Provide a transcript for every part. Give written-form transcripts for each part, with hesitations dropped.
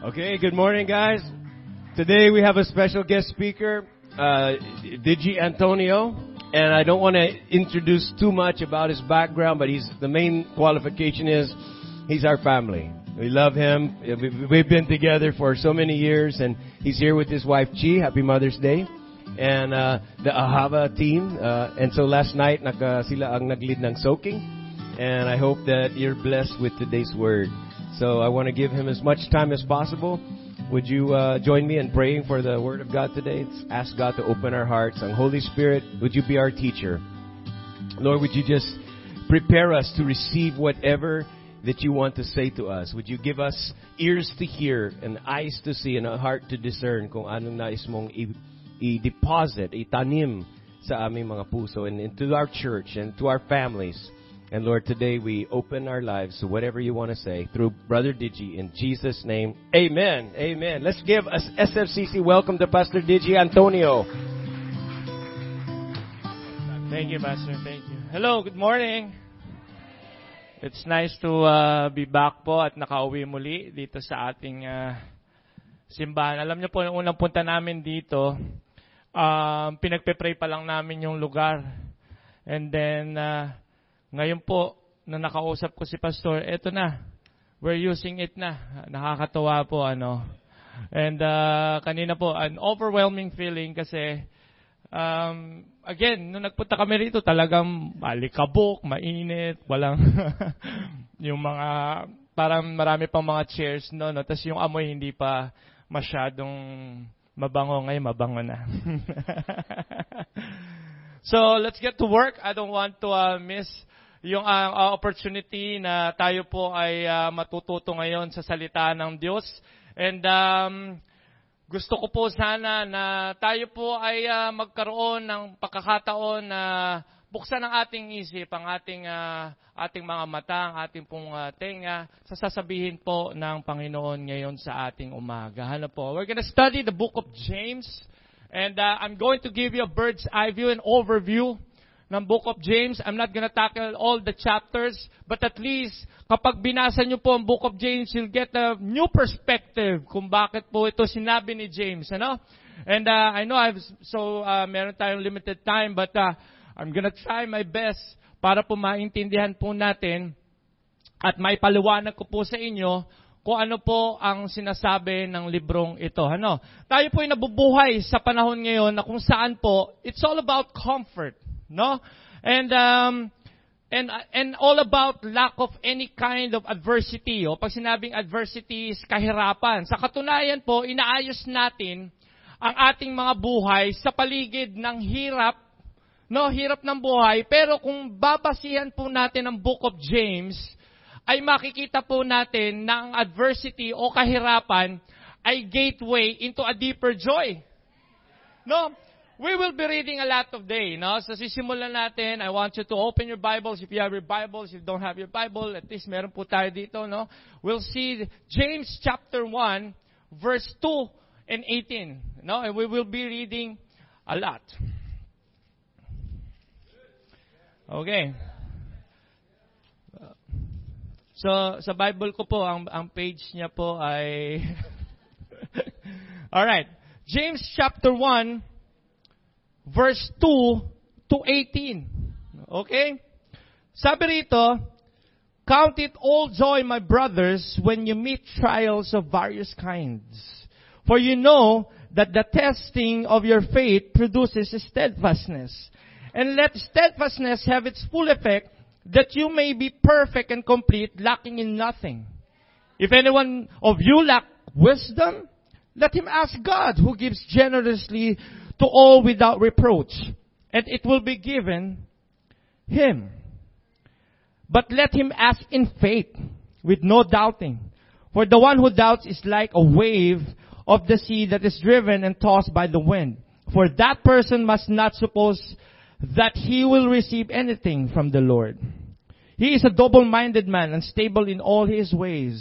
Okay, good morning, guys. Today we have a special guest speaker, Digi Antonio, and I don't want to introduce too much about his background, but the main qualification is he's our family. We love him. We've been together for so many years, and he's here with his wife, Chi. Happy Mother's Day. And the Ahava team. And so last night, sila ang nag-lead ng soaking. And I hope that you're blessed with today's word. So I want to give him as much time as possible. Would you join me in praying for the Word of God today? Let's ask God to open our hearts. And Holy Spirit, would you be our teacher? Lord, would you just prepare us to receive whatever that you want to say to us? Would you give us ears to hear and eyes to see and a heart to discern kung anong nais mong i-deposit, itanim sa aming mga puso and into our church and to our families. And Lord, today we open our lives to whatever you want to say through Brother Digi in Jesus' name. Amen. Amen. Let's give us SFCC welcome to Pastor Digi Antonio. Thank you, Pastor. Thank you. Hello. Good morning. It's nice to be back po at nakauwi muli dito sa ating simbahan. Alam niyo po, yung unang punta namin dito, pinagpe-pray pa lang namin yung lugar. And then, ngayon po, na nakausap ko si Pastor, eto na, we're using it na. Nakakatawa po, ano. And kanina po, an overwhelming feeling kasi, again, nung nagpunta kami rito, talagang malikabok, mainit, walang, yung mga, parang marami pang mga chairs, no? Tapos yung amoy hindi pa masyadong mabango, ngayon mabango na. So, let's get to work. I don't want to miss yung opportunity na tayo po ay matututo ngayon sa salita ng Diyos. And gusto ko po sana na tayo po ay magkaroon ng pagkakataon na buksan ang ating isip, ang ating mga mata, ang ating pong tenga, sa sasabihin po ng Panginoon ngayon sa ating umaga. Ano po? We're going to study the Book of James. And I'm going to give you a bird's eye view, an overview ng Book of James. I'm not going to tackle all the chapters, but at least kapag binasa niyo po ang Book of James, you'll get a new perspective kung bakit po ito sinabi ni James. Ano? And I know meron tayong limited time, but I'm going to try my best para po maintindihan po natin at maipaliwanag ko po sa inyo kung ano po ang sinasabi ng librong ito. Ano? Tayo po ay nabubuhay sa panahon ngayon na kung saan po, it's all about comfort, no? And and all about lack of any kind of adversity. O, pag sinabing adversity is kahirapan. Sa katunayan po, inaayos natin ang ating mga buhay sa paligid ng hirap, no? Hirap ng buhay. Pero kung babasihan po natin ang Book of James, ay makikita po natin na ang adversity o kahirapan ay gateway into a deeper joy. No? We will be reading a lot today, no? So sisimulan natin. I want you to open your Bibles if you have your Bibles. If you don't have your Bible, at least meron po tayo dito, no? We'll see James chapter 1, verse 2 and 18, no? And we will be reading a lot. Okay. So, sa Bible ko po, ang page niya po ay... Alright. James chapter 1, verse 2 to 18. Okay? Sabi rito, count it all joy, my brothers, when you meet trials of various kinds. For you know that the testing of your faith produces steadfastness. And let steadfastness have its full effect, that you may be perfect and complete, lacking in nothing. If anyone of you lack wisdom, let him ask God, who gives generously to all without reproach, and it will be given him. But let him ask in faith, with no doubting. For the one who doubts is like a wave of the sea that is driven and tossed by the wind. For that person must not suppose that he will receive anything from the Lord. He is a double-minded man, unstable in all his ways.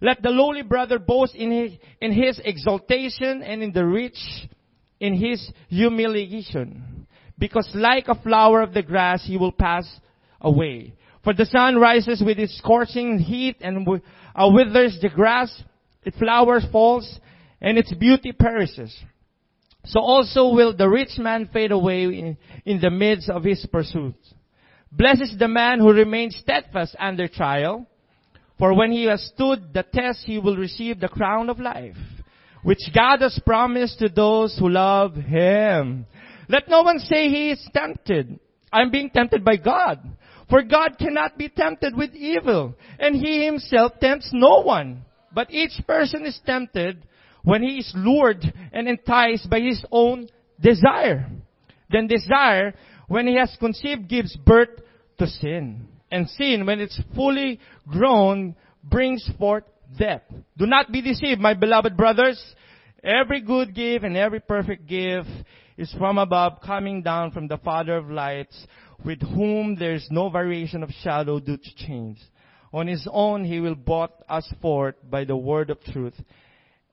Let the lowly brother boast in his exaltation, and in the rich in his humiliation. Because like a flower of the grass, he will pass away. For the sun rises with its scorching heat and withers the grass, its flowers falls, and its beauty perishes. So also will the rich man fade away in the midst of his pursuits. Blessed is the man who remains steadfast under trial, for when he has stood the test, he will receive the crown of life, which God has promised to those who love him. Let no one say he is tempted. I'm being tempted by God. For God cannot be tempted with evil, and he himself tempts no one. But each person is tempted when he is lured and enticed by his own desire. Then desire, when he has conceived, gives birth to sin. And sin, when it's fully grown, brings forth death. Do not be deceived, my beloved brothers. Every good gift and every perfect gift is from above, coming down from the Father of lights, with whom there is no variation of shadow due to change. On his own he will brought us forth by the word of truth,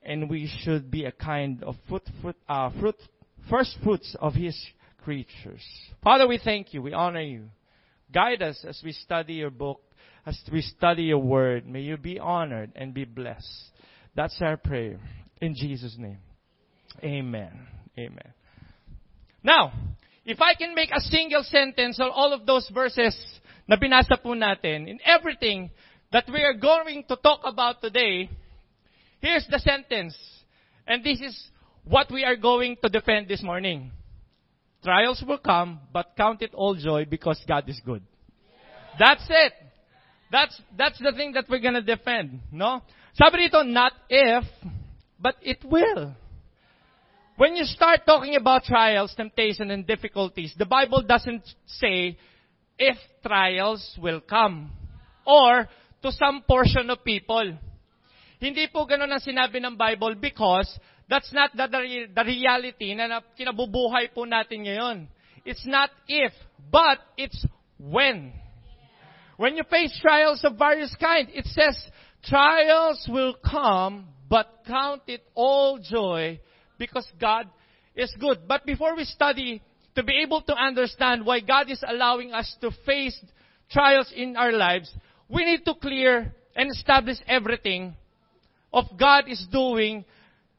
and we should be a kind of first fruits of his creatures. Father, we thank you. We honor you. Guide us as we study your book, as we study your word. May you be honored and be blessed. That's our prayer. In Jesus' name. Amen. Amen. Now, if I can make a single sentence on all of those verses na binasa po natin, in everything that we are going to talk about today, here's the sentence. And this is what we are going to defend this morning. Trials will come, but count it all joy because God is good. That's it. That's the thing that we're going to defend, no? Sabi dito, not if, but it will. When you start talking about trials, temptation, and difficulties, the Bible doesn't say if trials will come or to some portion of people. Hindi po ganun ang sinabi ng Bible because that's not the reality na kinabubuhay po natin ngayon. It's not if, but it's when. When you face trials of various kinds, it says, trials will come, but count it all joy because God is good. But before we study, to be able to understand why God is allowing us to face trials in our lives, we need to clear and establish everything of God is doing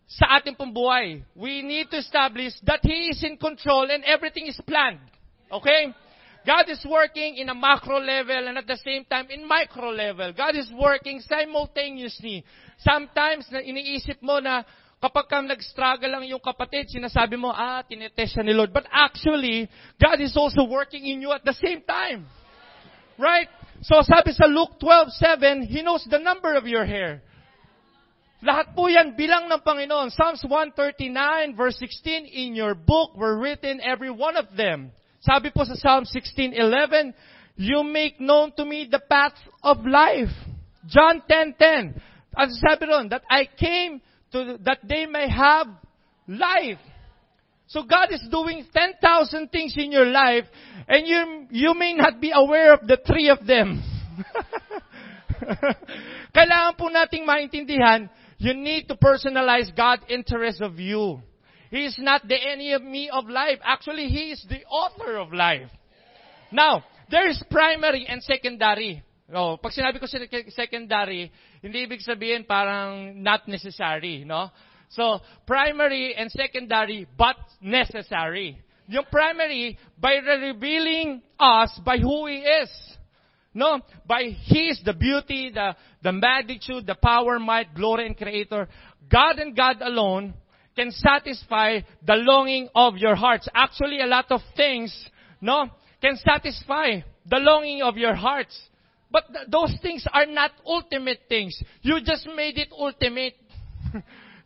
sa ating pong buhay. We need to establish that He is in control and everything is planned. Okay? God is working in a macro level and at the same time in micro level. God is working simultaneously. Sometimes, na iniisip mo na kapag kang nag-struggle lang yung kapatid, sinasabi mo, tinetest siya ni Lord. But actually, God is also working in you at the same time. Right? So sabi sa Luke 12:7, He knows the number of your hair. Lahat po yan bilang ng Panginoon. Psalms 139 verse 16, in your book were written every one of them. Sabi po sa Psalm 16:11, you make known to me the path of life. John 10:10, at sabi ron, that I came to that they may have life. So God is doing 10,000 things in your life, and you may not be aware of the three of them. Kailangan po nating maintindihan, you need to personalize God's interest of you. He is not the enemy of life. Actually, He is the author of life. Now, there is primary and secondary. No, pag sinabi ko secondary, hindi ibig sabihin parang not necessary, no? So, primary and secondary, but necessary. Yung primary, by revealing us by who He is. No? By He is the beauty, the magnitude, the power, might, glory, and creator. God and God alone can satisfy the longing of your hearts. Actually, a lot of things, no, can satisfy the longing of your hearts. But those things are not ultimate things. You just made it ultimate.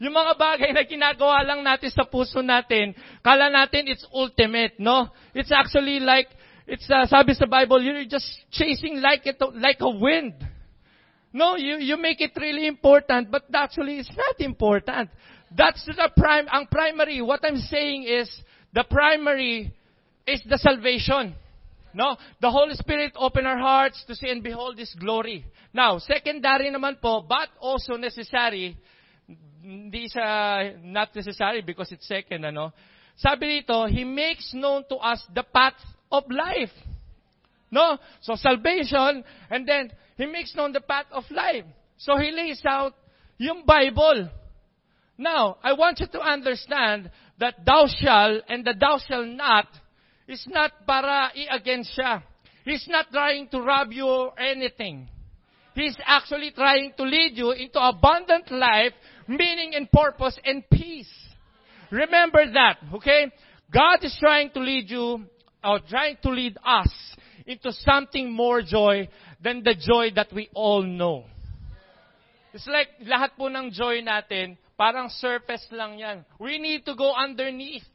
Yung mga bagay na ginagawa lang natin sa puso natin, kala natin it's ultimate, no? It's actually like, it's sabi sa Bible, you're just chasing like a wind. No, you make it really important, but actually it's not important. That's the primary. What I'm saying is, the primary is the salvation. No? The Holy Spirit open our hearts to see and behold His glory. Now, secondary naman po, but also necessary. Hindi siya not necessary because it's second, ano? Sabi dito, He makes known to us the path of life. No? So, salvation, and then, He makes known the path of life. So, He lays out yung Bible. Now, I want you to understand that thou shall and the thou shall not is not para i-against siya. He's not trying to rob you or anything. He's actually trying to lead you into abundant life, meaning and purpose and peace. Remember that, okay? God is trying to lead you, or trying to lead us into something more joy than the joy that we all know. It's like lahat po ng joy natin, parang surface lang yan. We need to go underneath.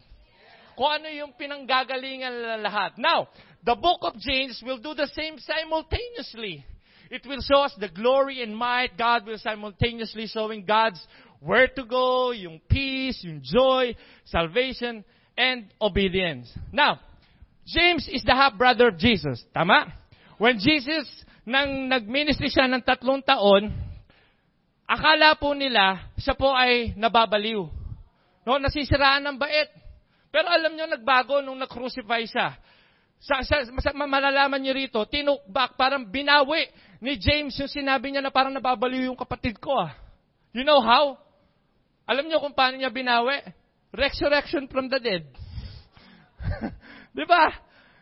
Kung ano yung pinanggagalingan lahat. Now, the book of James will do the same simultaneously. It will show us the glory and might. God will simultaneously showing God's where to go, yung peace, yung joy, salvation, and obedience. Now, James is the half-brother of Jesus. Tama? When Jesus, nang nag-ministry siya ng 3 taon, akala po nila, siya po ay nababaliw. No, nasisiraan ng bait. Pero alam nyo, nagbago nung nag-crucify siya. Malalaman nyo rito, tinukbak, parang binawi ni James yung sinabi niya na parang nababaliw yung kapatid ko. Ah. You know how? Alam nyo kung paano niya binawi? Resurrection from the dead. Di ba?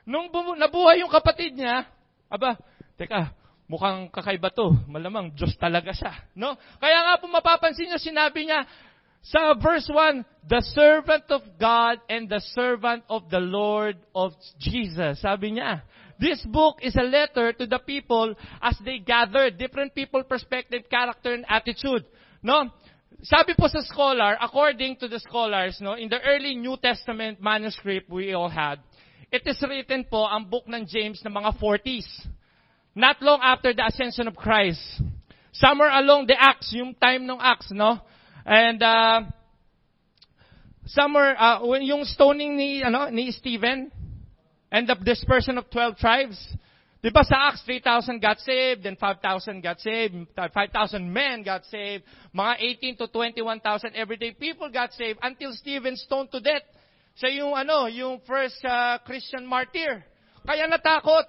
Nung nabuhay yung kapatid niya, aba, teka, mukhang kakaiba to. Malamang Diyos talaga siya. No? Kaya nga po mapapansin niyo, sinabi niya sa verse 1, the servant of God and the servant of the Lord of Jesus. Sabi niya, this book is a letter to the people as they gather different people, perspective, character, and attitude. No? Sabi po sa scholar, according to the scholars, no, in the early New Testament manuscript we all had, it is written po ang book ng James ng mga 40s. Not long after the ascension of Christ. Somewhere along the Acts, yung time ng Acts, no? And somewhere, when yung stoning ni Stephen and the dispersion of 12 tribes. Diba sa Acts, 3,000 got saved, then 5,000 got saved, 5,000 men got saved, mga 18 to 21,000 everyday people got saved until Stephen stoned to death. Siya yung yung first Christian martyr. Kaya natakot.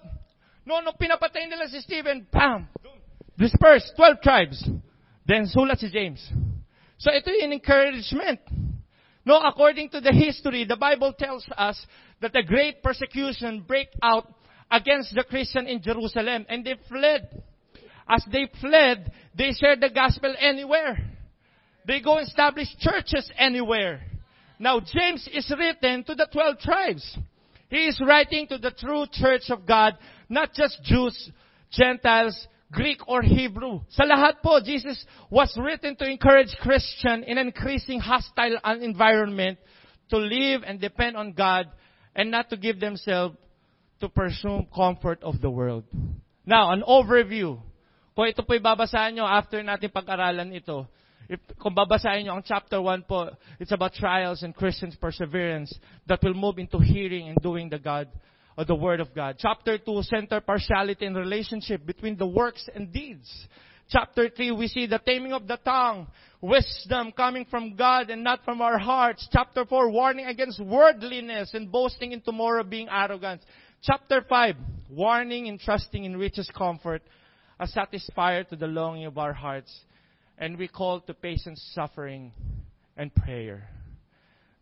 Nung pinapatay nila si Stephen, bam! Dispersed, 12 tribes. Then sulat si James. So ito yung encouragement. No, according to the history, the Bible tells us that a great persecution break out against the Christian in Jerusalem. And they fled. As they fled, they shared the gospel anywhere. They go establish churches anywhere. Now, James is written to the 12 tribes. He is writing to the true church of God, not just Jews, Gentiles, Greek, or Hebrew. Sa lahat po, Jesus was written to encourage Christians in an increasing hostile environment to live and depend on God and not to give themselves to pursue comfort of the world. Now, an overview. Kung ito po'y babasahin nyo after natin pag-aralan ito, kung babasahin nyo ang chapter 1 po, it's about trials and Christians' perseverance that will move into hearing and doing the God or the Word of God. Chapter 2, center partiality and relationship between the works and deeds. Chapter 3, we see the taming of the tongue, wisdom coming from God and not from our hearts. Chapter 4, warning against worldliness and boasting in tomorrow being arrogant. Chapter 5, warning and trusting in richest comfort, a satisfier to the longing of our hearts, and we call to patience, suffering, and prayer.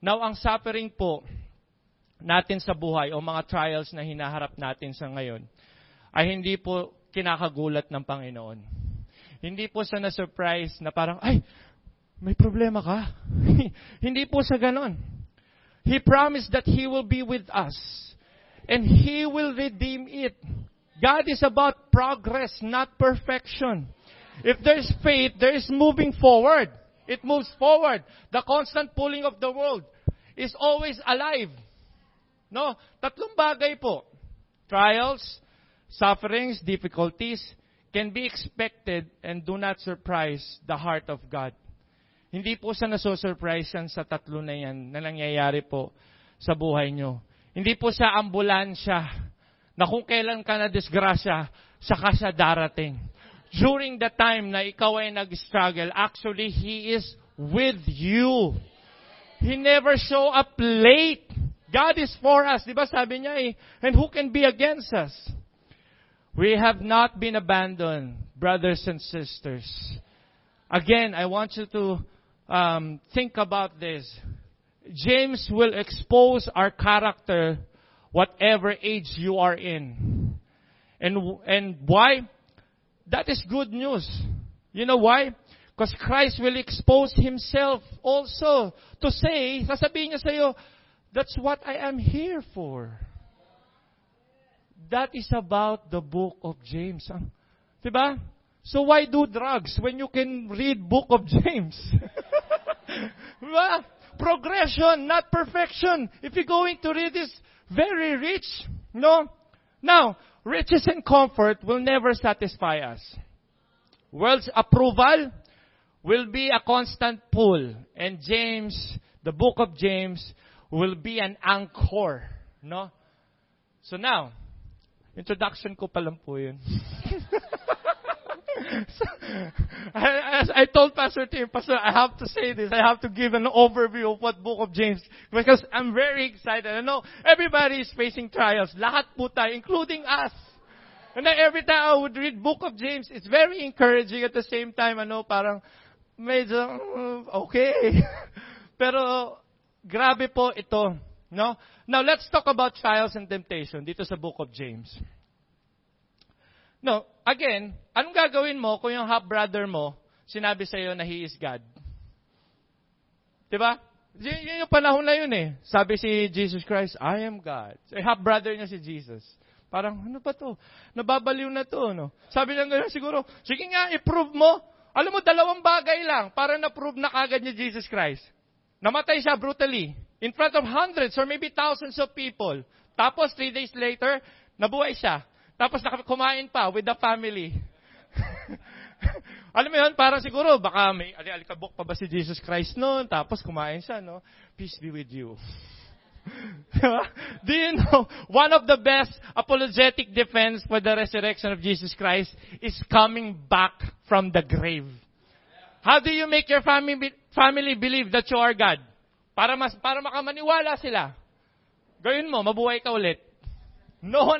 Now, ang suffering po natin sa buhay o mga trials na hinaharap natin sa ngayon ay hindi po kinakagulat ng Panginoon. Hindi po siya na-surprise na parang, ay, may problema ka? Hindi po siya ganon. He promised that He will be with us. And He will redeem it. God is about progress, not perfection. If there is faith, there is moving forward. It moves forward. The constant pulling of the world is always alive. No? 3 bagay po. Trials, sufferings, difficulties can be expected and do not surprise the heart of God. Hindi po siya nasusurprise yan sa 3 na yan na nangyayari po sa buhay nyo. Hindi po siya ambulansya na kung kailan ka na disgrasya, saka siya darating. During the time na ikaw ay nag-struggle, actually, He is with you. He never show up late. God is for us. Diba sabi niya eh? And who can be against us? We have not been abandoned, brothers and sisters. Again, I want you to think about this. James will expose our character whatever age you are in. And why? That is good news. You know why? Because Christ will expose himself also to say, sasabihin niya sa'yo, that's what I am here for. That is about the book of James. Diba? So why do drugs when you can read book of James? Diba? Progression, not perfection. If you're going to read this, very rich, no? Now, riches and comfort will never satisfy us. World's approval will be a constant pull. And James, the book of James, will be an anchor, no? So now, introduction ko pa lang po yun. So, I told Pastor Tim, Pastor, I have to say this. I have to give an overview of what book of James, because I'm very excited. I know everybody is facing trials. Lahat po tayo, including us. And every time I would read book of James, it's very encouraging at the same time. I know parang medyo okay. Pero grabe po ito. No? Now let's talk about trials and temptation dito sa book of James. No, again, anong gagawin mo kung yung half-brother mo, sinabi sa'yo na he is God? Diba? Yun yung panahon na yun eh. Sabi si Jesus Christ, I am God. So, half-brother niya si Jesus. Parang, ano ba to? Nababaliw na to, no? Sabi niya gano'n siguro, sige nga, i-prove mo. Alam mo, dalawang bagay lang para na-prove na kagad niya Jesus Christ. Namatay siya brutally in front of hundreds or maybe thousands of people. Tapos, 3 days later, nabuhay siya. Tapos kumain pa with the family. Alam mo yun, parang siguro, baka may alikabok pa ba si Jesus Christ noon, tapos kumain siya, no? Peace be with you. Do you know, one of the best apologetic defense for the resurrection of Jesus Christ is coming back from the grave. How do you make your family believe that you are God? Para makamaniwala sila. Gawin mo, mabuhay ka ulit. No,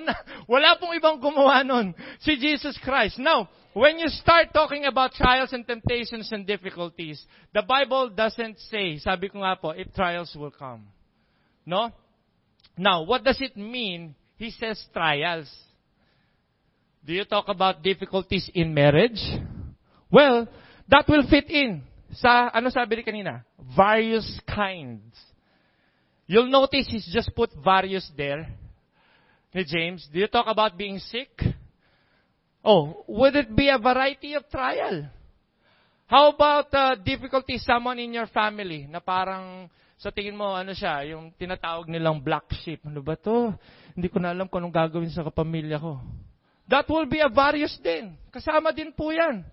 wala pong ibang gumawa nun. Si Jesus Christ. Now, when you start talking about trials and temptations and difficulties, the Bible doesn't say, sabi ko nga po, if trials will come. No? Now, what does it mean? He says trials. Do you talk about difficulties in marriage? Well, that will fit in sa, ano sabi rin kanina? Various kinds. You'll notice he's just put various there. Hey James, do you talk about being sick? Oh, would it be a variety of trial? How about difficulty someone in your family na parang sa tingin mo ano siya, yung tinatawag nilang black sheep. Ano ba to? Hindi ko na alam kung anong gagawin sa kapamilya ko. That will be a various din. Kasama din po yan.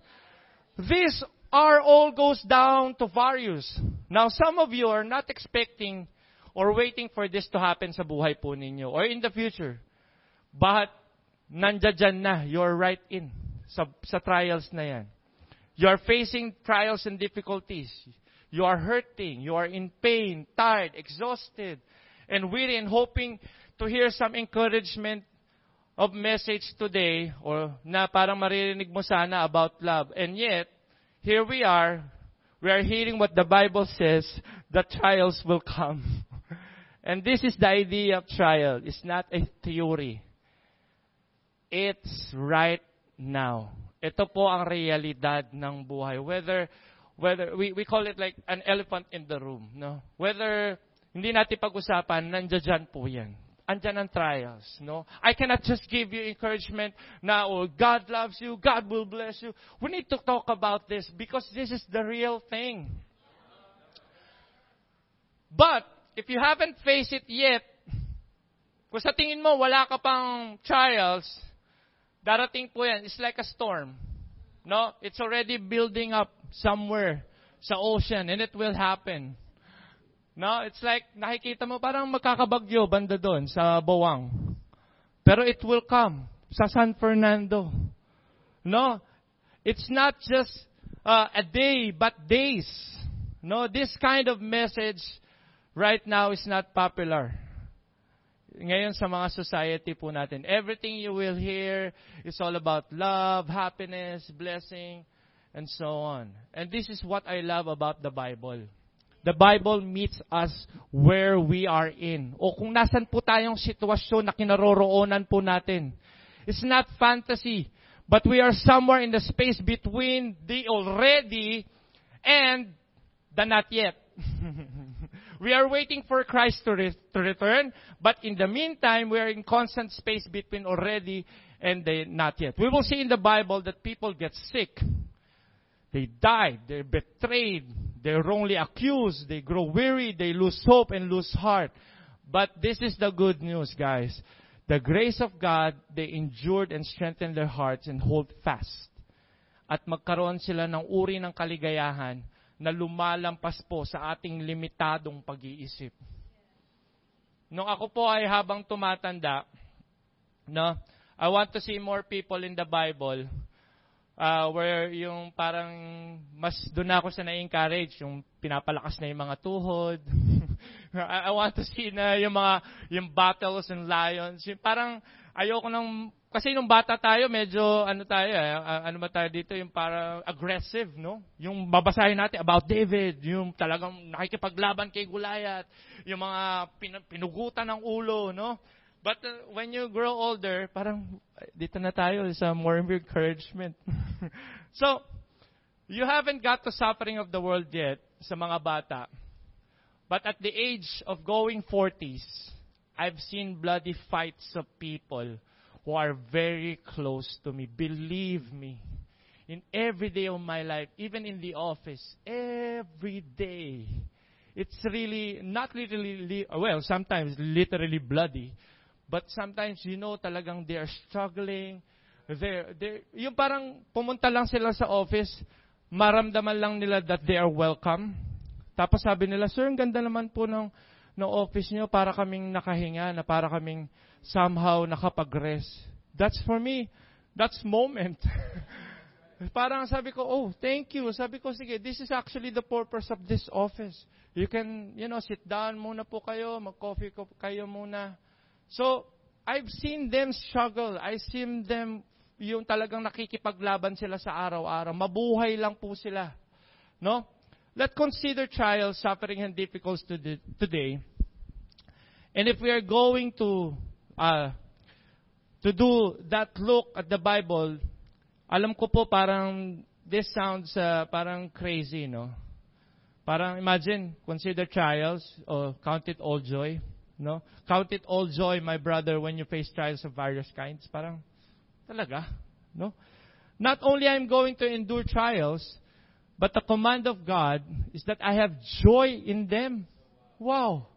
This R all goes down to various. Now, some of you are not expecting or waiting for this to happen sa buhay po ninyo or in the future. But, nandiyan na, you're right in sa trials na yan. You are facing trials and difficulties. You are hurting. You are in pain, tired, exhausted, and weary, and hoping to hear some encouragement of message today or na parang maririnig mo sana about love. And yet, here we are. We are hearing what the Bible says, that trials will come. And this is the idea of trial. It's not a theory. It's right now. Ito po ang realidad ng buhay. Whether we call it like an elephant in the room, no? Whether hindi natin pag-usapan, nandiyan po 'yan. Andiyan ang trials, no? I cannot just give you encouragement na oh, God loves you, God will bless you. We need to talk about this because this is the real thing. But if you haven't faced it yet, kung sa tingin mo wala ka pang trials, darating po yan. It's like a storm. No? It's already building up somewhere sa ocean and it will happen. No? It's like, nakikita mo parang magkakabagyo banda doon sa Bawang. Pero it will come sa San Fernando. No? It's not just a day but days. No? This kind of message right now is not popular. Ngayon sa mga society po natin, everything you will hear is all about love, happiness, blessing, and so on. And this is what I love about the Bible. The Bible meets us where we are in. O kung nasan po tayong sitwasyon na kinaroroonan po natin. It's not fantasy, but we are somewhere in the space between the already and the not yet. We are waiting for Christ to return, but in the meantime, we are in constant space between already and the not yet. We will see in the Bible that people get sick. They died, they're betrayed, they're wrongly accused, they grow weary, they lose hope and lose heart. But this is the good news, guys. The grace of God, they endured and strengthened their hearts and hold fast. At magkaroon sila ng uri ng kaligayahan na lumalampas po sa ating limitadong pag-iisip. Nung ako po ay habang tumatanda, no, I want to see more people in the Bible where yung parang mas doon ako sa na-encourage, yung pinapalakas na yung mga tuhod. I want to see na yung mga yung battles and lions. Yung parang ayoko nang, kasi nung bata tayo, medyo ano tayo, ano ba tayo dito, yung parang aggressive, no? Yung babasahin natin about David, yung talagang nakikipaglaban kay Goliath, yung mga pinugutan ng ulo, no? But when you grow older, parang dito na tayo sa more encouragement. So, you haven't got the suffering of the world yet sa mga bata. But at the age of going 40s, I've seen bloody fights of people who are very close to me. Believe me, in every day of my life, even in the office, every day, it's really, not literally, well, sometimes literally bloody. But sometimes, you know, talagang they are struggling. Yung parang pumunta lang sila sa office, maramdaman lang nila that they are welcome. Tapos sabi nila, sir, ang ganda naman po ng office nyo, para kaming nakahinga, na para kaming somehow nakapag-rest. That's for me. That's moment. Parang sabi ko, oh, thank you. Sabi ko, sige, this is actually the purpose of this office. You can, you know, sit down muna po kayo, mag-coffee kayo muna. So, I've seen them struggle. I've seen them, yung talagang nakikipaglaban sila sa araw-araw. Mabuhay lang po sila. No? Let's consider trials, suffering, and difficulties today. And if we are going to do that look at the Bible, alam ko po parang, this sounds parang crazy, no? Parang imagine, consider trials, or count it all joy. No? Count it all joy, my brother, when you face trials of various kinds. Parang, talaga? No? Not only I'm going to endure trials, but the command of God is that I have joy in them. Wow.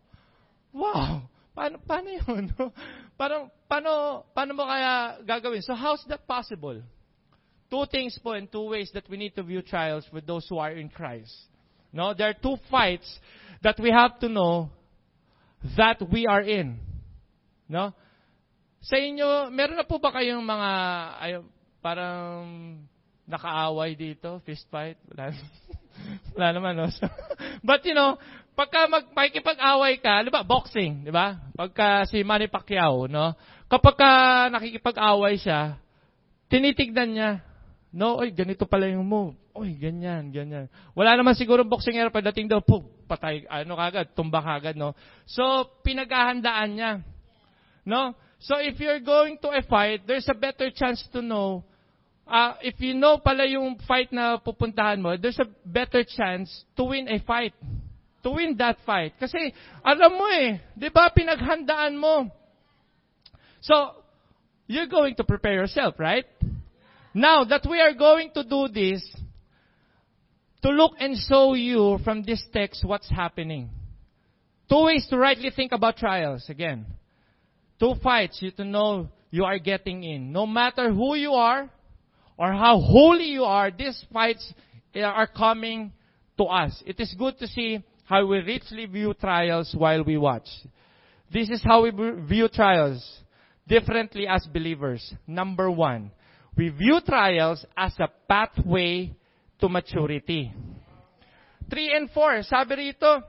Wow. Paano yun? No? Parang, paano mo kaya gagawin? So how's that possible? Two things po and two ways that we need to view trials with those who are in Christ. No? There are two fights that we have to know that we are in. No? Sa inyo, meron na po ba kayong mga parang nakaaway dito, fist fight? Wala naman, no? So, but you know, pagka makikipag-away ka, di ba, boxing, di ba? Pagka si Manny Pacquiao, no? Kapag ka nakikipag-away siya, tinitignan niya, no, oy, ganito pala yung move. Oy, ganyan. Wala naman siguro boxingero pagdating daw po, patay, ano kagad, tumba kagad, no? So, pinaghahandaan niya. No? So, if you're going to a fight, there's a better chance to know, if you know pala yung fight na pupuntahan mo, there's a better chance to win a fight. To win that fight. Kasi, alam mo eh, di ba, pinaghandaan mo. So, you're going to prepare yourself, right? Now, that we are going to do this, to look and show you from this text what's happening. Two ways to rightly think about trials. Again, two fights you to know you are getting in. No matter who you are or how holy you are, these fights are coming to us. It is good to see how we richly view trials while we watch. This is how we view trials differently as believers. Number one, we view trials as a pathway to maturity. 3 and 4, sabi rito,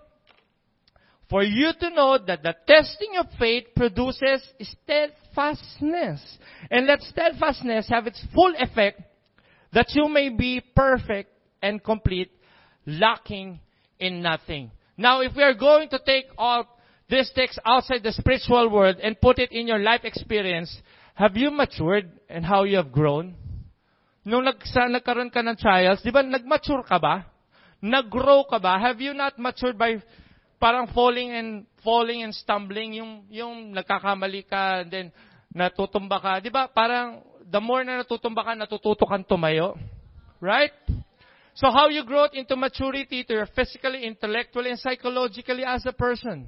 for you to know that the testing of faith produces steadfastness. And let steadfastness have its full effect, that you may be perfect and complete, lacking in nothing. Now, if we are going to take all this text outside the spiritual world and put it in your life experience, have you matured and how you have grown? Nung nagkaroon ka ng trials, di ba nagmature ka ba? Naggrow ka ba? Have you not matured by parang falling and stumbling, yung nagkakamali ka and then natutumba ka? Di ba parang the more na natutumba ka, natututo kang tumayo? Right? So how you grow into maturity to your physically, intellectually, and psychologically as a person?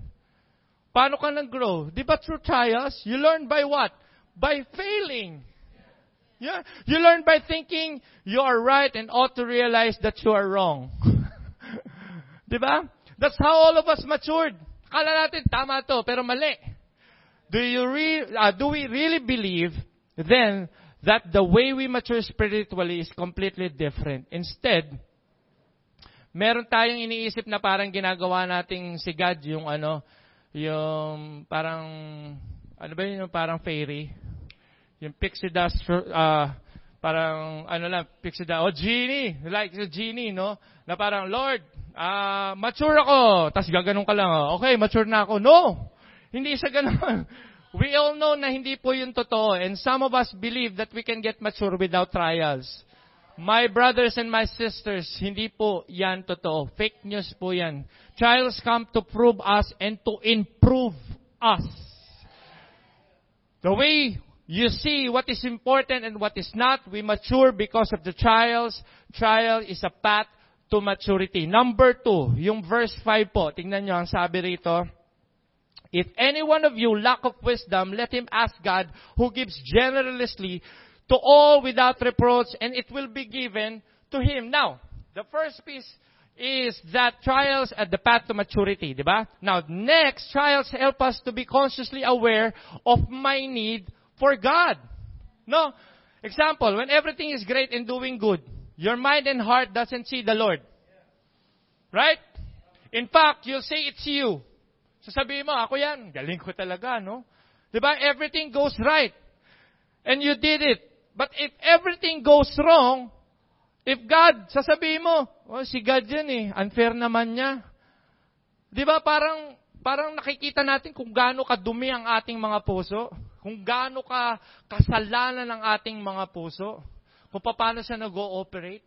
Paano ka nag-grow? Di ba through trials? You learn by what? By failing. Yeah. You learn by thinking you are right and ought to realize that you are wrong. Di ba? That's how all of us matured. Akala natin, tama to, pero mali. Do we really believe then that the way we mature spiritually is completely different? Instead, meron tayong iniisip na parang ginagawa nating si God, yung parang fairy, yung pixie dust, pixie dust, genie, like the genie, no? Na parang, Lord, mature ako, tas gaganon ka lang, okay, mature na ako. No! Hindi siya ganon. We all know na hindi po yun totoo, and some of us believe that we can get mature without trials. My brothers and my sisters, hindi po yan totoo. Fake news po yan. Trials come to prove us and to improve us. The way you see what is important and what is not, we mature because of the trials. Trial is a path to maturity. Number 2, yung verse 5 po, tingnan nyo ang sabi rito. If any one of you lack of wisdom, let him ask God, who gives generously to all without reproach, and it will be given to him. Now, the first piece is that trials are the path to maturity, di ba? Now, next, trials help us to be consciously aware of my need for God. No? Example, when everything is great and doing good, your mind and heart doesn't see the Lord. Right? In fact, you'll say it's you. Sasabihin mo, ako yan, galing ko talaga, no? Diba? Everything goes right. And you did it. But if everything goes wrong, if God, sasabihin mo, oh, si God yan eh, unfair naman niya. Diba? Parang nakikita natin kung gaano kadumi ang ating mga puso, kung gaano ka kasalanan ang ating mga puso, kung paano siya nag-ooperate.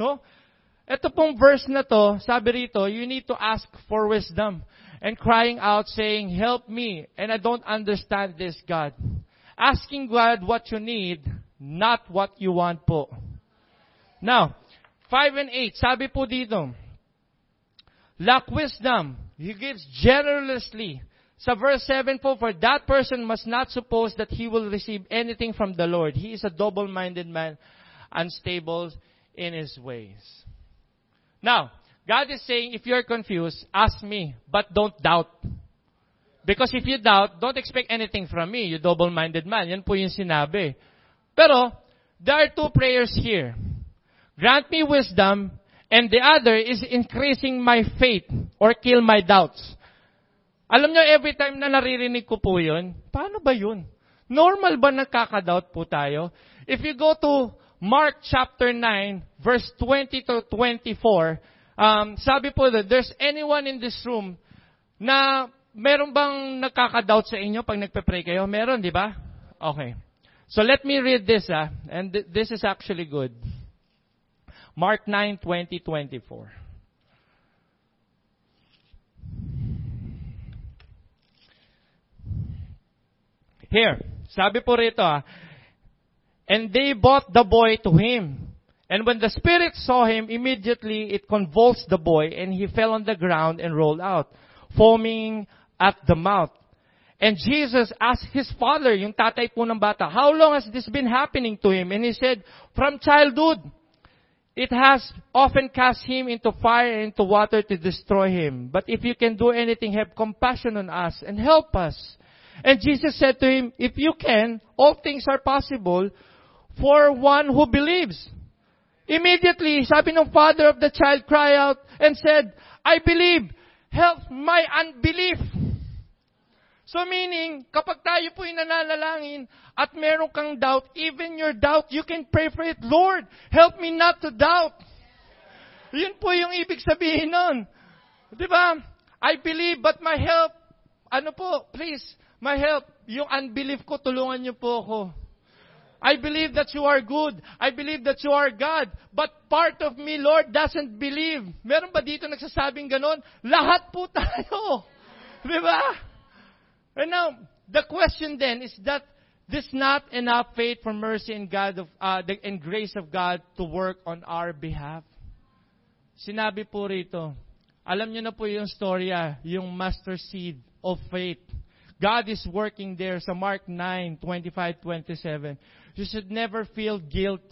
No? Ito pong verse na to, sabi rito, you need to ask for wisdom. And crying out, saying, help me, and I don't understand this, God. Asking God what you need, not what you want po. Now, 5 and 8, sabi po dito, lack wisdom, he gives generously. Sa verse 7 po, for that person must not suppose that he will receive anything from the Lord. He is a double-minded man, unstable in his ways. Now, God is saying, if you're confused, ask me, but don't doubt. Because if you doubt, don't expect anything from me, you double-minded man. Yan po yung sinabi. Pero, there are 2 prayers here. Grant me wisdom, and the other is increasing my faith or kill my doubts. Alam nyo, every time na naririnig ko po yun, paano ba yun? Normal ba nagkakadoubt po tayo? If you go to Mark chapter 9, verse 20 to 24, sabi po that there's anyone in this room na meron bang nagkakadoubt sa inyo pag nagpe-pray kayo? Meron, di ba? Okay. So let me read this, and this is actually good. Mark 9, 20-24. Here, sabi po rito, and they brought the boy to him. And when the spirit saw him, immediately it convulsed the boy, and he fell on the ground and rolled out, foaming at the mouth. And Jesus asked his father, yung tatay po ng bata, how long has this been happening to him? And he said, from childhood. It has often cast him into fire and into water to destroy him. But if you can do anything, have compassion on us and help us. And Jesus said to him, if you can, all things are possible for one who believes. Immediately, sabi ng father of the child, cried out and said, I believe, help my unbelief. So meaning, kapag tayo po'y nananalangin at meron kang doubt, even your doubt, you can pray for it. Lord, help me not to doubt. Yun po yung ibig sabihin nun. Diba? I believe, but my help, please, my help, yung unbelief ko, tulungan niyo po ako. I believe that you are good. I believe that you are God. But part of me, Lord, doesn't believe. Meron ba dito nagsasabing ganon? Lahat po tayo. Diba? And now, the question then is that this not enough faith for mercy and and grace of God to work on our behalf. Sinabi po rito, alam niyo na po yung storya, yung master seed of faith. God is working there sa Mark 9:25-27. You should never feel guilt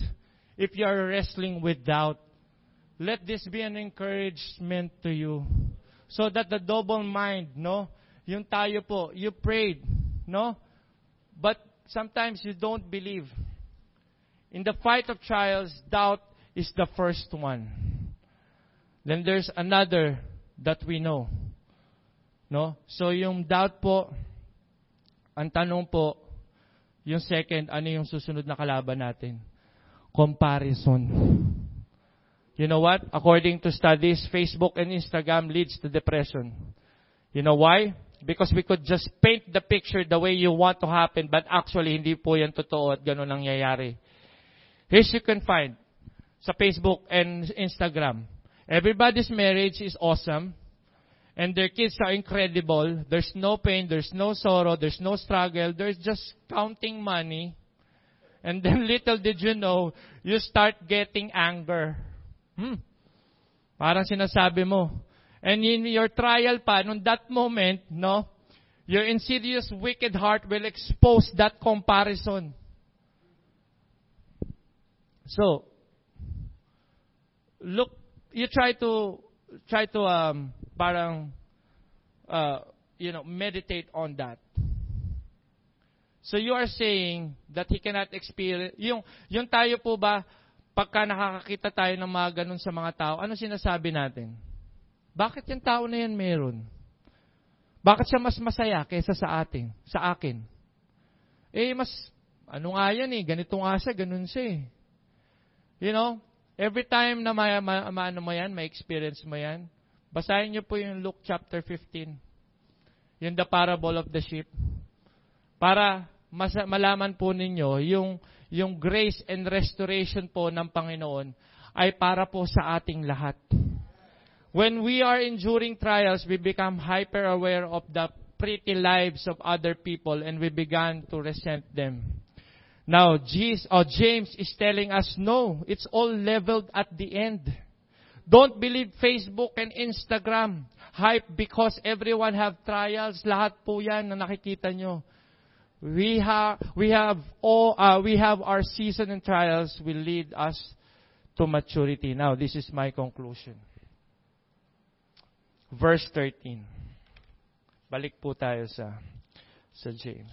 if you are wrestling with doubt. Let this be an encouragement to you. So that the double mind, no? Yung tayo po, you prayed, no? But sometimes you don't believe. In the fight of trials, doubt is the first one. Then there's another that we know. No? So yung doubt po, ang tanong po, yung second, ano yung susunod na kalaban natin? Comparison. You know what? According to studies, Facebook and Instagram leads to depression. You know why? Because we could just paint the picture the way you want to happen, but actually, hindi po yan totoo at ganun nangyayari. Here's you can find sa Facebook and Instagram. Everybody's marriage is awesome. And their kids are incredible. There's no pain, there's no sorrow, there's no struggle. There's just counting money. And then little did you know, you start getting anger. Parang sinasabi mo. And in your trial pa, nung that moment, no, your insidious wicked heart will expose that comparison. So, look, you try to meditate on that. So you are saying that he cannot experience, yung tayo po ba, pagka nakakakita tayo ng mga ganun sa mga tao, ano sinasabi natin? Bakit yung tao na yan meron? Bakit siya mas masaya kaysa sa akin? Eh, mas, ano nga yan eh, ganito nga siya, ganun siya eh. You know, every time na may experience mo yan, basahin niyo po yung Luke chapter 15. Yung the parable of the sheep. Para malaman po ninyo yung grace and restoration po ng Panginoon ay para po sa ating lahat. When we are enduring trials, we become hyper aware of the pretty lives of other people and we began to resent them. Now, James is telling us, no, it's all leveled at the end. Don't believe Facebook and Instagram hype because everyone have trials. Lahat po yan na nakikita nyo. We have our season and trials will lead us to maturity. Now, this is my conclusion. Verse 13. Balik po tayo sa James.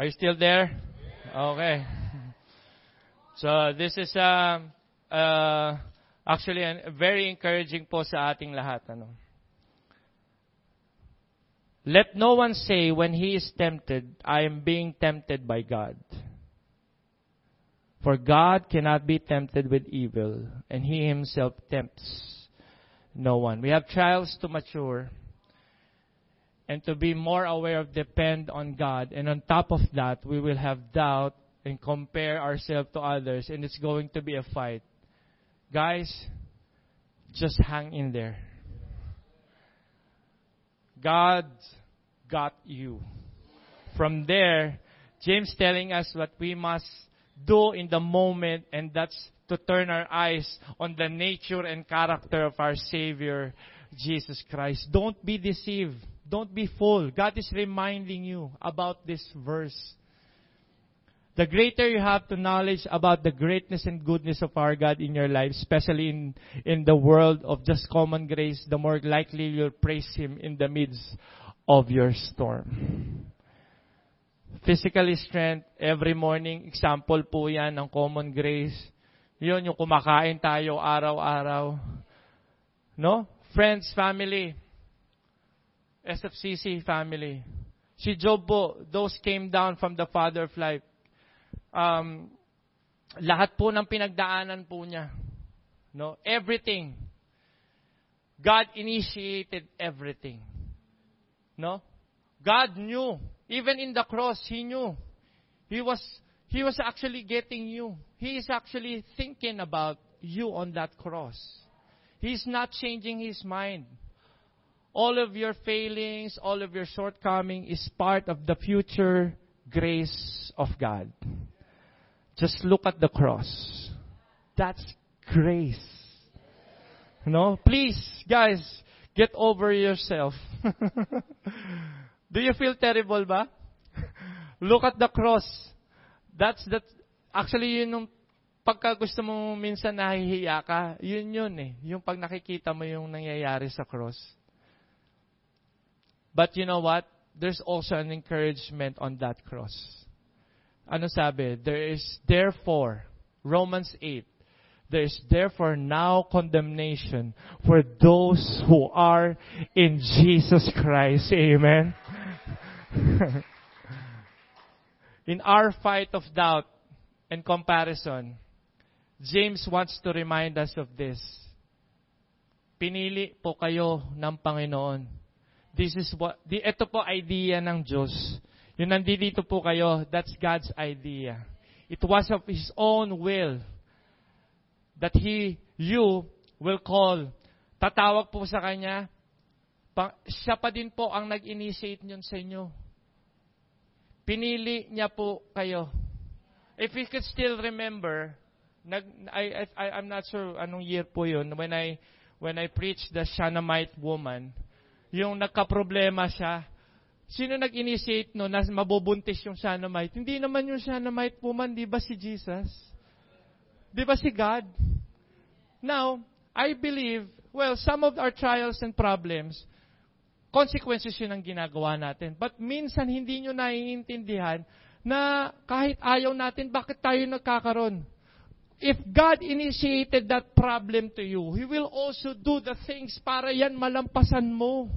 Are you still there? Okay. So this is actually very encouraging po sa ating lahat. Ano? Let no one say when he is tempted, I am being tempted by God. For God cannot be tempted with evil, and he himself tempts no one. We have trials to mature. And to be more aware of depend on God. And on top of that, we will have doubt and compare ourselves to others. And it's going to be a fight. Guys, just hang in there. God got you. From there, James telling us what we must do in the moment. And that's to turn our eyes on the nature and character of our Savior, Jesus Christ. Don't be deceived. Don't be fooled. God is reminding you about this verse. The greater you have to knowledge about the greatness and goodness of our God in your life, especially in the world of just common grace, the more likely you'll praise Him in the midst of your storm. Physical strength, every morning. Example po yan ng common grace. Yun, yung kumakain tayo araw-araw. No? Friends, family. SFCC family. Si Job po, those came down from the Father of Life. Lahat po ng pinagdaanan po niya. No? Everything. God initiated everything. No? God knew. Even in the cross, He knew. He was actually getting you. He is actually thinking about you on that cross. He's not changing His mind. All of your failings, all of your shortcoming is part of the future grace of God. Just look at the cross. That's grace. No? Please, guys, get over yourself. Do you feel terrible ba? Look at the cross. That's actually yun yung pagka gusto mo minsan nahihiya ka, yun yun eh. Yung pag nakikita mo yung nangyayari sa cross. But you know what? There's also an encouragement on that cross. Ano sabi? There is therefore, Romans 8, there is therefore now condemnation for those who are in Jesus Christ. Amen. In our fight of doubt and comparison, James wants to remind us of this. Pinili po kayo ng Panginoon. Ito po idea ng Diyos. Yung nandito po kayo, that's God's idea. It was of His own will that you will call. Tatawag po sa Kanya. Siya pa din po ang nag-initiate niyon sa inyo. Pinili niya po kayo. If you could still remember, I'm not sure anong year po yun, when I preached the Shunammite woman, yung nagka-problema siya, sino nag-initiate no na mabubuntis yung Shunammite? Hindi naman yung Shunammite woman, di ba si Jesus? Di ba si God? Now, I believe, some of our trials and problems, consequences yun ang ginagawa natin. But minsan, hindi nyo naiintindihan na kahit ayaw natin, bakit tayo nagkakaroon? If God initiated that problem to you, He will also do the things para yan malampasan mo.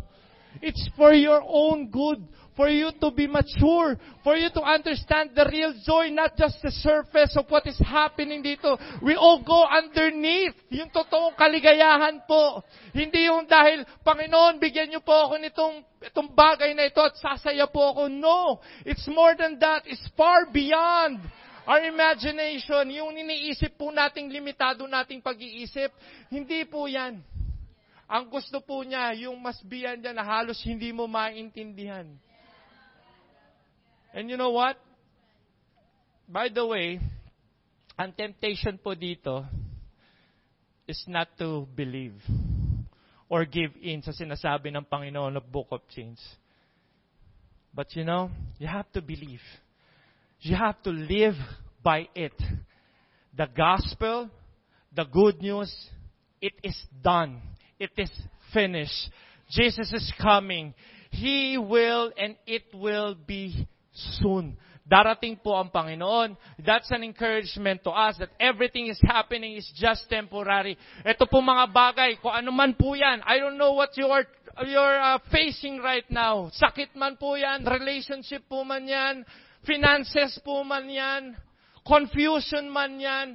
It's for your own good, for you to be mature, for you to understand the real joy, not just the surface of what is happening dito. We all go underneath yung totoong kaligayahan po. Hindi yung dahil, Panginoon, bigyan niyo po ako itong bagay na ito at sasaya po ako. No, it's more than that. It's far beyond our imagination. Yung iniisip po nating limitado nating pag-iisip, hindi po yan. Ang gusto po niya, yung mas biyan niya na halos hindi mo maintindihan. And you know what? By the way, ang temptation po dito is not to believe or give in sa sinasabi ng Panginoon ng Book of James. But you know, you have to believe. You have to live by it. The gospel, the good news, it is done. It is finished. Jesus is coming. He will and it will be soon. Darating po ang Panginoon. That's an encouragement to us that everything is happening is just temporary. Ito po mga bagay, kung ano man po yan. I don't know what you're facing right now. Sakit man po yan, relationship po man yan, finances po man yan, confusion man yan.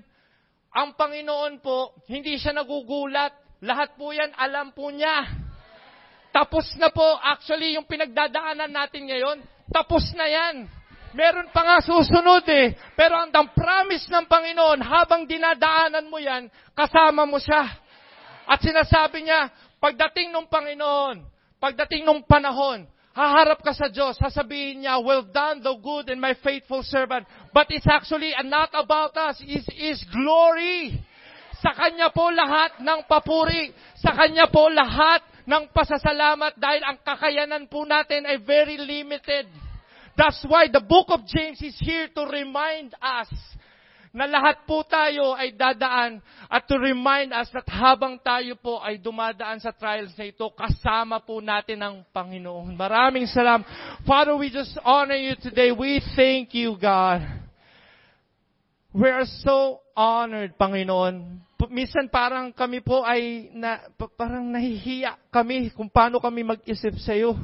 Ang Panginoon po, hindi siya nagugulat. Lahat po yan, alam po niya. Tapos na po, actually, yung pinagdadaanan natin ngayon, tapos na yan. Meron pa nga susunod eh. Pero ang promise ng Panginoon, habang dinadaanan mo yan, kasama mo siya. At sinasabi niya, pagdating ng Panginoon, pagdating ng panahon, haharap ka sa Diyos, sasabihin niya, well done, thou good and my faithful servant. But it's actually not about us, it's His glory. Sa Kanya po lahat ng papuri. Sa Kanya po lahat ng pasasalamat dahil ang kakayanan po natin ay very limited. That's why the Book of James is here to remind us na lahat po tayo ay dadaan at to remind us that habang tayo po ay dumadaan sa trials na ito, kasama po natin ang Panginoon. Maraming salamat. Father, we just honor you today. We thank you, God. We are so honored, Panginoon. Minsan parang kami po ay parang nahihiya kami kung paano kami mag-isip sa iyo.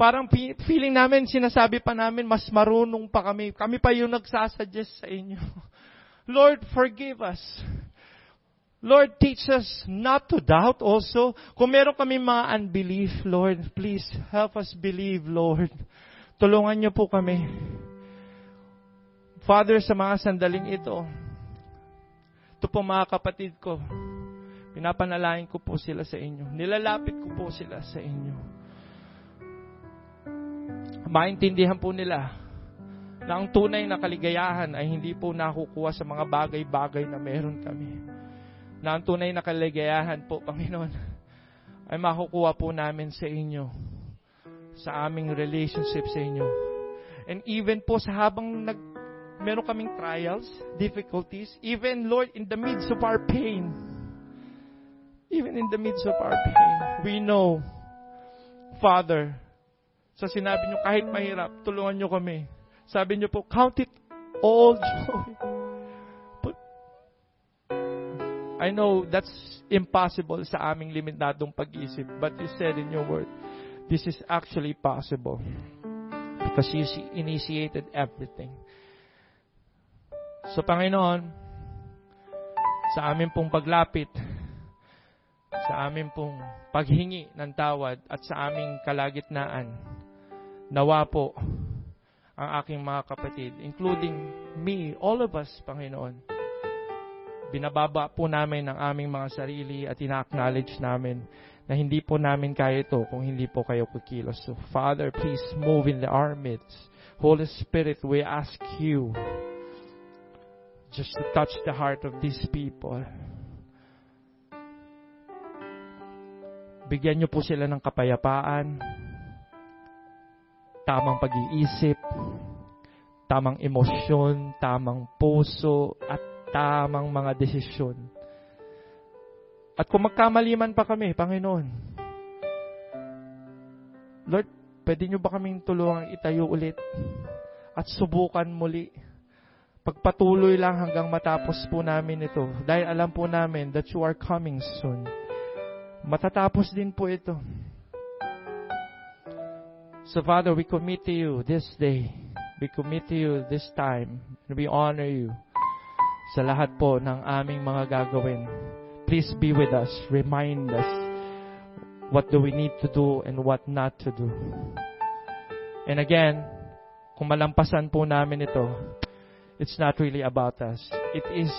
Parang feeling namin, sinasabi pa namin, mas marunong pa kami. Kami pa yung nagsasuggest sa inyo. Lord, forgive us. Lord, teach us not to doubt also. Kung meron kami mga unbelief, Lord, please help us believe, Lord. Tulungan niyo po kami. Father, sa mga sandaling ito, ito po mga kapatid ko, pinapanalain ko po sila sa inyo. Nilalapit ko po sila sa inyo. Maintindihan po nila na ang tunay na kaligayahan ay hindi po nakukuha sa mga bagay-bagay na meron kami. Na ang tunay na kaligayahan po, Panginoon, ay makukuha po namin sa inyo, sa aming relationship sa inyo. And even po sa habang meron kaming trials, difficulties, even Lord, in the midst of our pain, we know, Father, sa sinabi niyo, kahit mahirap, tulungan niyo kami. Sabi niyo po, count it all joy. But I know that's impossible sa aming limitadong pag-isip. But you said in your word, this is actually possible. Because you initiated everything. So, Panginoon, sa amin pong paglapit, sa amin pong paghingi ng tawad at sa aming kalagitnaan, nawa po ang aking mga kapatid, including me, all of us, Panginoon. Binababa po namin ang aming mga sarili at ina-acknowledge namin na hindi po namin kaya ito kung hindi po kayo kukilos. So, Father, please move in our midst. Holy Spirit, we ask you just to touch the heart of these people. Bigyan niyo po sila ng kapayapaan, tamang pag-iisip, tamang emosyon, tamang puso, at tamang mga desisyon. At kung magkamali man pa kami, Panginoon, Lord, pwede niyo ba kaming tulungang itayo ulit at subukan muli? Pagpatuloy lang hanggang matapos po namin ito. Dahil alam po namin that you are coming soon. Matatapos din po ito. So, Father, we commit to you this day. We commit to you this time. And we honor you sa lahat po ng aming mga gagawin. Please be with us. Remind us what do we need to do and what not to do. And again, kung malampasan po namin ito, it's not really about us. It is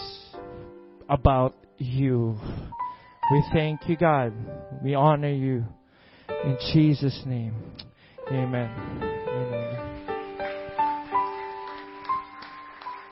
about you. We thank you, God. We honor you. In Jesus' name. Amen.